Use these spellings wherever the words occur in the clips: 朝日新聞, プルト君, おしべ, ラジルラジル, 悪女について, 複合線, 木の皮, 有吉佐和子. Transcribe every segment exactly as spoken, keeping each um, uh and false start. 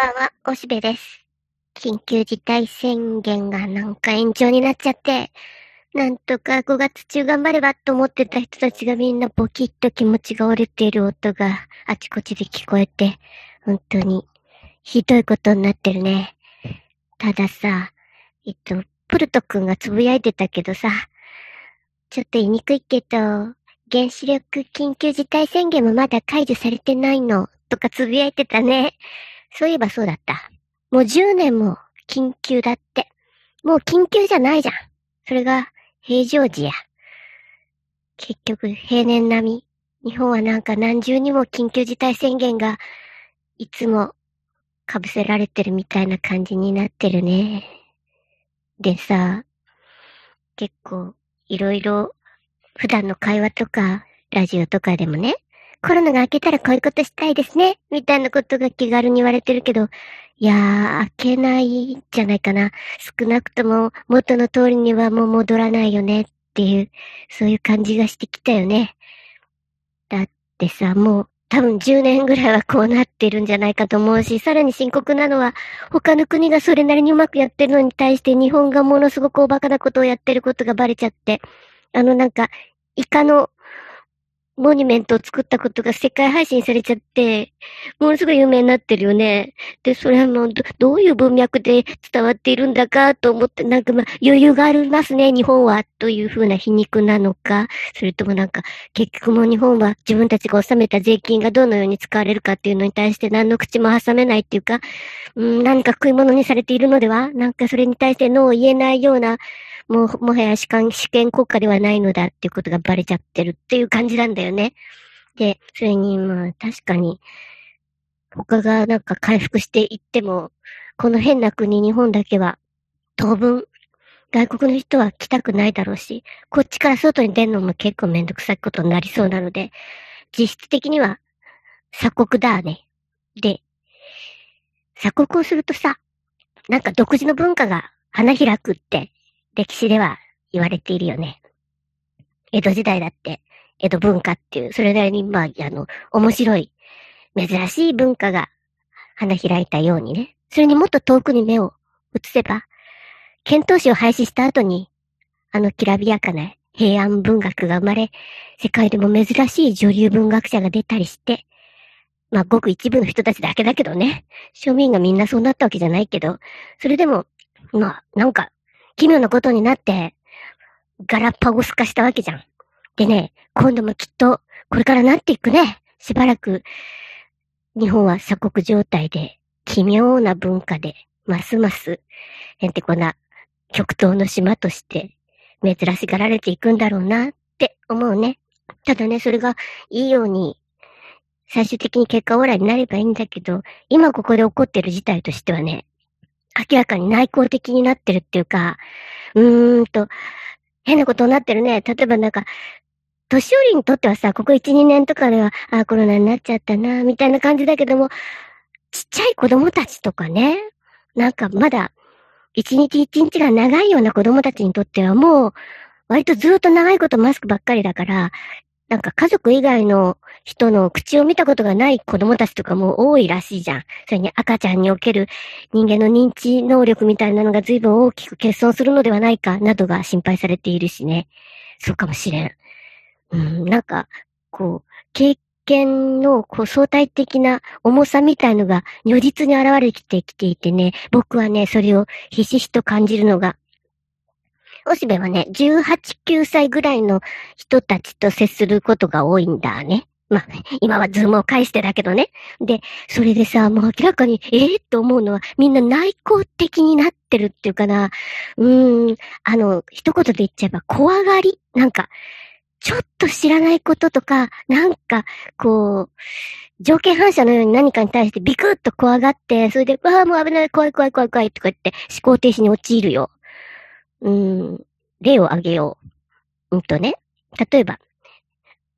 ばんは、おしべです。緊急事態宣言がなんか延長になっちゃって、なんとかごがつ中頑張ればと思ってた人たちがみんなボキッと気持ちが折れている音があちこちで聞こえて、本当にひどいことになってるね。たださ、えっと、プルト君がつぶやいてたけどさ、ちょっと言いにくいけど、原子力緊急事態宣言もまだ解除されてないのとかつぶやいてたね。そういえばそうだった。もうじゅうねんも緊急だって。もう緊急じゃないじゃん。それが平常時や。結局平年並み。日本はなんか何重にも緊急事態宣言がいつも被せられてるみたいな感じになってるね。でさ、結構いろいろ普段の会話とかラジオとかでもね、コロナが明けたらこういうことしたいですねみたいなことが気軽に言われてるけど、いやー、明けないんじゃないかな。少なくとも元の通りにはもう戻らないよねっていう、そういう感じがしてきたよね。だってさ、もう多分じゅうねんぐらいはこうなってるんじゃないかと思うし、さらに深刻なのは他の国がそれなりにうまくやってるのに対して日本がものすごくおバカなことをやってることがバレちゃって、あのなんかイカのモニュメントを作ったことが世界配信されちゃって、ものすごい有名になってるよね。で、それはもう ど, どういう文脈で伝わっているんだかと思って、なんかまあ余裕がありますね、日本は、というふうな皮肉なのか、それともなんか、結局もう日本は自分たちが納めた税金がどのように使われるかっていうのに対して何の口も挟めないっていうか、うん、何か食い物にされているのでは、なんかそれに対してノーを言えないような、もう、もはや主権国家ではないのだっていうことがバレちゃってるっていう感じなんだよね。で、それに、まあ、確かに、他がなんか回復していっても、この変な国、日本だけは、当分、外国の人は来たくないだろうし、こっちから外に出るのも結構めんどくさいことになりそうなので、実質的には、鎖国だね。で、鎖国をするとさ、なんか独自の文化が花開くって、歴史では言われているよね。江戸時代だって、江戸文化っていう、それなりに、まあ、あの、面白い、珍しい文化が花開いたようにね。それにもっと遠くに目を移せば、遣唐使を廃止した後に、あのきらびやかな平安文学が生まれ、世界でも珍しい女流文学者が出たりして、まあ、ごく一部の人たちだけだけどね。庶民がみんなそうなったわけじゃないけど、それでも、まあ、なんか、奇妙なことになって、ガラパゴス化したわけじゃん。でね、今度もきっと、これからなっていくね。しばらく、日本は鎖国状態で、奇妙な文化で、ますます、へんてこな、極東の島として、珍しがられていくんだろうな、って思うね。ただね、それがいいように、最終的に結果オーライになればいいんだけど、今ここで起こってる事態としてはね、明らかに内向的になってるっていうか、うーんと、変なことになってるね。例えばなんか、年寄りにとってはさ、ここいち、にねんとかでは、ああ、コロナになっちゃったな、みたいな感じだけども、ちっちゃい子供たちとかね、なんかまだ、一日一日が長いような子供たちにとってはもう、割とずっと長いことマスクばっかりだから、なんか家族以外の人の口を見たことがない子供たちとかも多いらしいじゃん。それに赤ちゃんにおける人間の認知能力みたいなのが随分大きく欠損するのではないかなどが心配されているしね。そうかもしれん。うん、なんか、こう、経験のこう相対的な重さみたいのが如実に現れてきていてね、僕はね、それをひしひしと感じるのが、おしべはね、じゅうはち、きゅうさいぐらいの人たちと接することが多いんだね。まあ、今はズームを介してだけどね。で、それでさ、もう明らかに、ええー、と思うのは、みんな内向的になってるっていうかな。うーん、あの、一言で言っちゃえば、怖がり。なんか、ちょっと知らないこととか、なんか、こう、条件反射のように何かに対してビクッと怖がって、それで、わあ、もう危ない、怖い怖い怖い怖いとか言って、思考停止に陥るよ。うん、例を挙げよう。うんとね、例えば、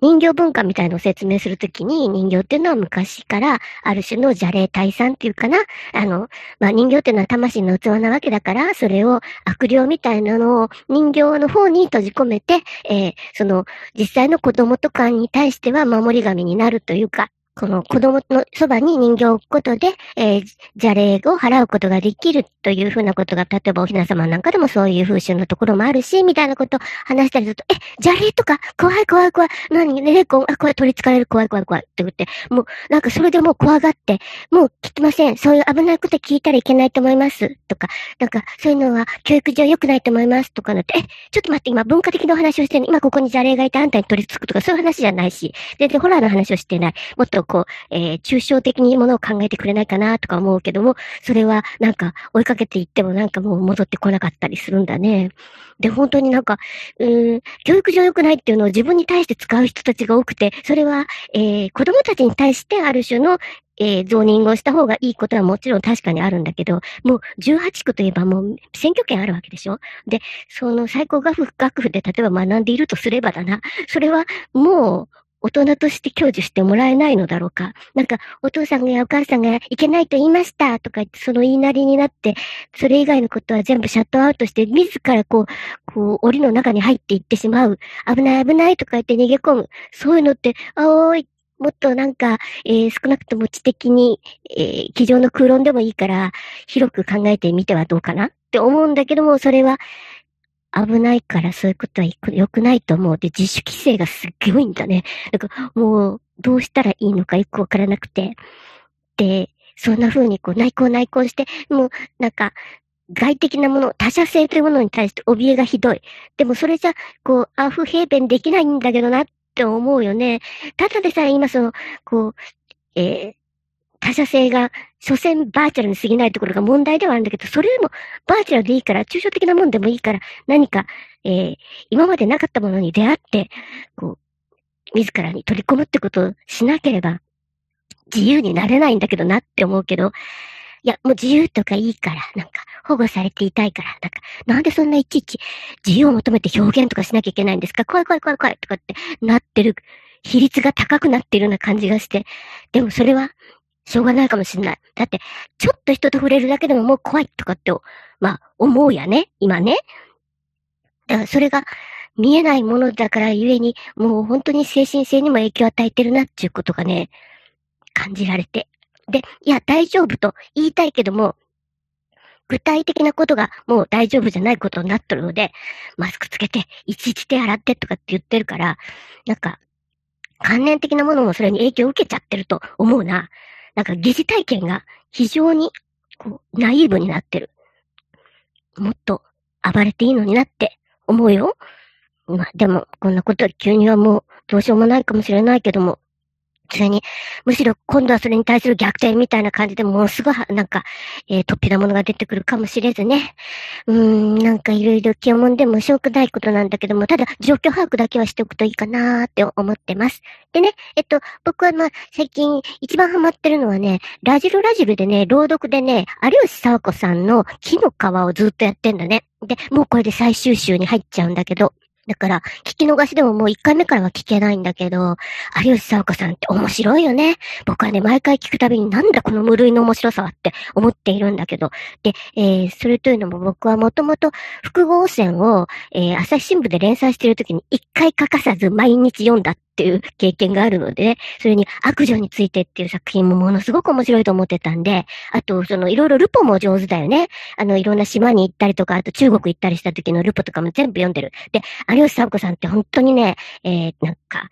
人形文化みたいのを説明するときに、人形っていうのは昔からある種の邪霊退散っていうかな、あの、まあ、人形っていうのは魂の器なわけだから、それを悪霊みたいなのを人形の方に閉じ込めて、えー、その、実際の子供とかに対しては守り神になるというか、この子供のそばに人形を置くことで、えー、邪霊を払うことができるというふうなことが、例えばおひな様なんかでもそういう風習のところもあるし、みたいなことを話したりすると、え、邪霊とか、怖い怖い怖い、何、ね、こう、これ取り憑かれる、怖い怖い怖いって言って、もう、なんかそれでもう怖がって、もう聞きません、そういう危ないこと聞いたらいけないと思います、とか、なんかそういうのは教育上良くないと思います、とかなって、え、ちょっと待って、今文化的なお話をしてるのに、今ここに邪霊がいてあんたに取り憑くとか、そういう話じゃないし、全然ホラーの話をしてない。もっとこう、えー、抽象的にものを考えてくれないかなとか思うけども、それはなんか追いかけていってもなんかもう戻ってこなかったりするんだね。で、本当になんか、うーん、教育上良くないっていうのを自分に対して使う人たちが多くて、それは、えー、子供たちに対してある種の、えー、ゾーニングをした方がいいことはもちろん確かにあるんだけど、もうじゅうはちくといえばもう選挙権あるわけでしょ。で、その最高学府、学府で例えば学んでいるとすればだな、それはもう、大人として享受してもらえないのだろうか。なんか、お父さんやお母さんがいけないと言いましたとか言って、その言いなりになって、それ以外のことは全部シャットアウトして、自らこう、こう、檻の中に入っていってしまう。危ない危ないとか言って逃げ込む。そういうのって、あおい、もっとなんか、えー、少なくとも知的に、えー、机上の空論でもいいから、広く考えてみてはどうかなって思うんだけども、それは、危ないからそういうことは良くないと思う。で、自主規制がすっごい多いんだね。なんかもう、どうしたらいいのかよくわからなくて。で、そんな風にこう、内向内向して、もう、なんか、外的なもの、他者性というものに対して怯えがひどい。でもそれじゃ、こう、アーフヘーベンできないんだけどなって思うよね。ただでさえ今その、こう、えー、他者性が、所詮バーチャルに過ぎないところが問題ではあるんだけど、それでもバーチャルでいいから、抽象的なもんでもいいから、何か、えー、今までなかったものに出会って、こう、自らに取り込むってことをしなければ、自由になれないんだけどなって思うけど、いや、もう自由とかいいから、なんか、保護されていたいから、なんか、なんでそんないちいち自由を求めて表現とかしなきゃいけないんですか？怖い怖い怖い怖いとかってなってる、比率が高くなってるような感じがして、でもそれは、しょうがないかもしれない。だって、ちょっと人と触れるだけでももう怖いとかって、まあ、思うやね、今ね。だから、それが見えないものだからゆえに、もう本当に精神性にも影響を与えてるなっていうことがね、感じられて。で、いや、大丈夫と言いたいけども、具体的なことがもう大丈夫じゃないことになっとるので、マスクつけて、いちいち手洗ってとかって言ってるから、なんか、観念的なものもそれに影響を受けちゃってると思うな。なんか疑似体験が非常にこうナイーブになってる。もっと暴れていいのになって思うよ。まあでもこんなことは急にはもうどうしようもないかもしれないけども、それにむしろ今度はそれに対する逆転みたいな感じでもうすごいなんか、えー、突飛なものが出てくるかもしれずね。うーん、なんかいろいろ気をもんでもしょうがないことなんだけども、ただ状況把握だけはしておくといいかなーって思ってます。でね、えっと、僕はまあ、最近一番ハマってるのはね、ラジルラジルでね、朗読でね、有吉佐和子さんの木の皮をずっとやってんだね。で、もうこれで最終週に入っちゃうんだけど、だから、聞き逃しでももう一回目からは聞けないんだけど、有吉佐和子さんって面白いよね。僕はね、毎回聞くたびになんだこの無類の面白さはって思っているんだけど。で、えー、それというのも僕はもともと複合線を、えー、朝日新聞で連載しているときに一回欠かさず毎日読んだっていう経験があるので、ね、それに悪女についてっていう作品もものすごく面白いと思ってたんで、あと、その、いろいろルポも上手だよね。あの、いろんな島に行ったりとか、あと中国行ったりした時のルポとかも全部読んでる。で、有吉佐和子さんって本当にね、えー、なんか、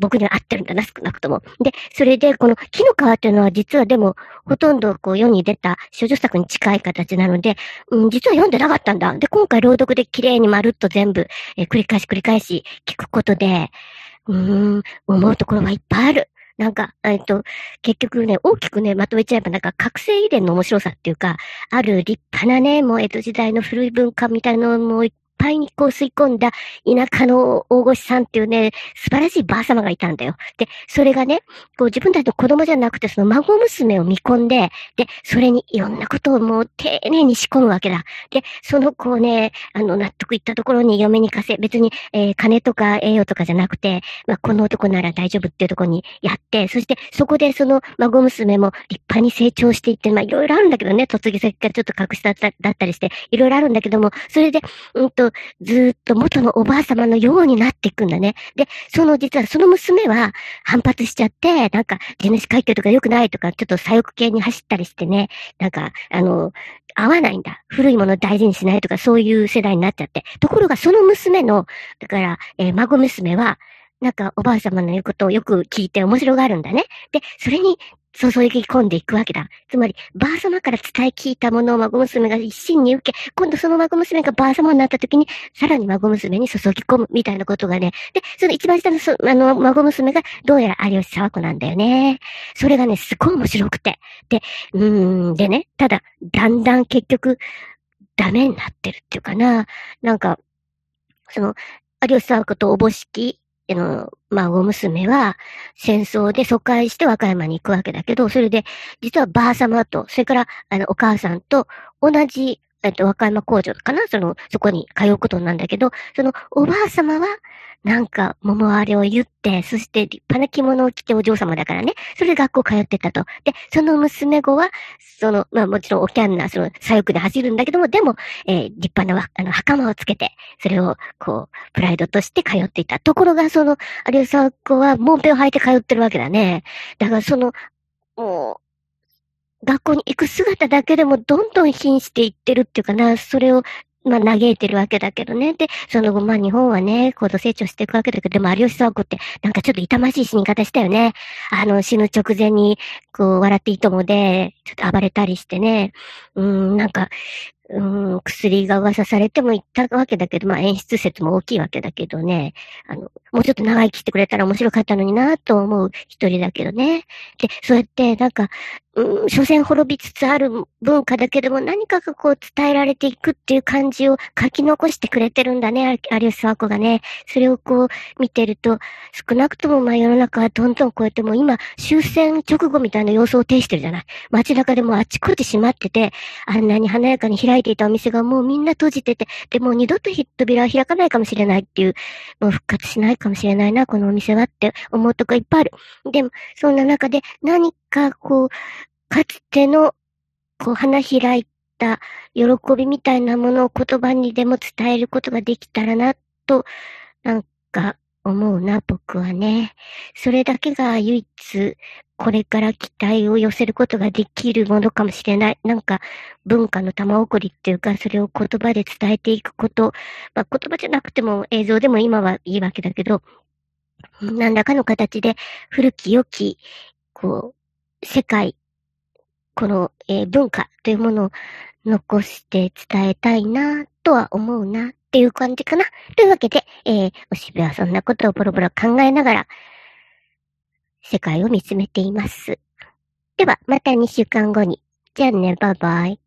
僕には合ってるんだな、少なくとも。で、それで、この木の皮っていうのは実はでも、ほとんどこう世に出た少女作に近い形なので、うん、実は読んでなかったんだ。で、今回朗読で綺麗にまるっと全部、えー、繰り返し繰り返し聞くことで、うーん、思うところがいっぱいある。なんか、えっと、結局ね、大きくね、まとめちゃえば、なんか、覚醒遺伝の面白さっていうか、ある立派なね、もう江戸時代の古い文化みたいなのをいっぱいにこう吸い込んだ田舎の大御師さんっていうね、素晴らしいばあ様がいたんだよ。で、それがね、こう自分たちの子供じゃなくて、その孫娘を見込んで、で、それにいろんなことをもう丁寧に仕込むわけだ。で、その子をね、あの、納得いったところに嫁に貸せ、別に、えー、金とか栄養とかじゃなくて、まあ、この男なら大丈夫っていうところにやって、そして、そこでその孫娘も立派に成長していって、まあ、いろいろあるんだけどね、嫁ぎ先からちょっと格下だったりして、いろいろあるんだけども、それで、うんと、とずっと元のおばあ様のようになっていくんだね。で、その実はその娘は反発しちゃって、なんか地主階級とか良くないとか、ちょっと左翼系に走ったりしてね、なんか、あの、合わないんだ。古いものを大事にしないとか、そういう世代になっちゃって。ところがその娘の、だから、えー、孫娘は、なんかおばあ様の言うことをよく聞いて面白がるんだね。で、それに、注ぎ込んでいくわけだ。つまり、ばあ様から伝え聞いたものを孫娘が一心に受け、今度その孫娘がばあ様になった時に、さらに孫娘に注ぎ込むみたいなことがね。で、その一番下のそ、あの、孫娘がどうやら有吉佐和子なんだよね。それがね、すごい面白くて。で、うーん、でね、ただ、だんだん結局、ダメになってるっていうかな。なんか、その、有吉佐和子とおぼしき、あの、孫娘は戦争で疎開して和歌山に行くわけだけど、それで、実はばあ様と、それから、あの、お母さんと同じ、えっと、和歌山工場かな、その、そこに通うことなんだけど、その、おばあ様は、なんか、桃あれを言って、そして立派な着物を着てお嬢様だからね、それで学校通ってたと。で、その娘子は、その、まあもちろんおキャンな、その、左翼で走るんだけども、でも、えー、立派な、あの、袴をつけて、それを、こう、プライドとして通っていた。ところが、その、有吉佐和子は、もんぺを履いて通ってるわけだね。だから、その、もう、学校に行く姿だけでもどんどん貧していってるっていうかな、それを、まあ、嘆いてるわけだけどね。で、その後、まあ、日本はね、高度成長していくわけだけど、でも、有吉佐和子って、なんかちょっと痛ましい死に方したよね。あの、死ぬ直前に、こう、笑っていいともで、ちょっと暴れたりしてね。うーん、なんか、うーん、薬が噂されてもいったわけだけど、まあ、演出説も大きいわけだけどね。あの、もうちょっと長生きしてくれたら面白かったのになぁと思う一人だけどね。で、そうやって、なんか、うん、所詮滅びつつある文化だけども、何かがこう伝えられていくっていう感じを書き残してくれてるんだね、有吉佐和子がね。それをこう見てると、少なくともまあ世の中はどんどんこうやってもう今、終戦直後みたいな様相を呈してるじゃない。街中でもあちこち閉まってて、あんなに華やかに開いていたお店がもうみんな閉じてて、でもう二度と扉は開かないかもしれないっていう、もう復活しないかもしれないな、このお店はって思うとこいっぱいある。でも、そんな中で何かこう、かつての、こう、花開いた喜びみたいなものを言葉にでも伝えることができたらな、と、なんか思うな、僕はね。それだけが唯一、これから期待を寄せることができるものかもしれない。なんか、文化の玉送りっていうか、それを言葉で伝えていくこと、まあ、言葉じゃなくても映像でも今はいいわけだけど、何らかの形で古き良き、こう、世界、この、えー、文化というものを残して伝えたいなとは思うなっていう感じかな。というわけで、えー、おしべはそんなことをボロボロ考えながら世界を見つめています。では、またにしゅうかんごに。じゃあね、バイバイ。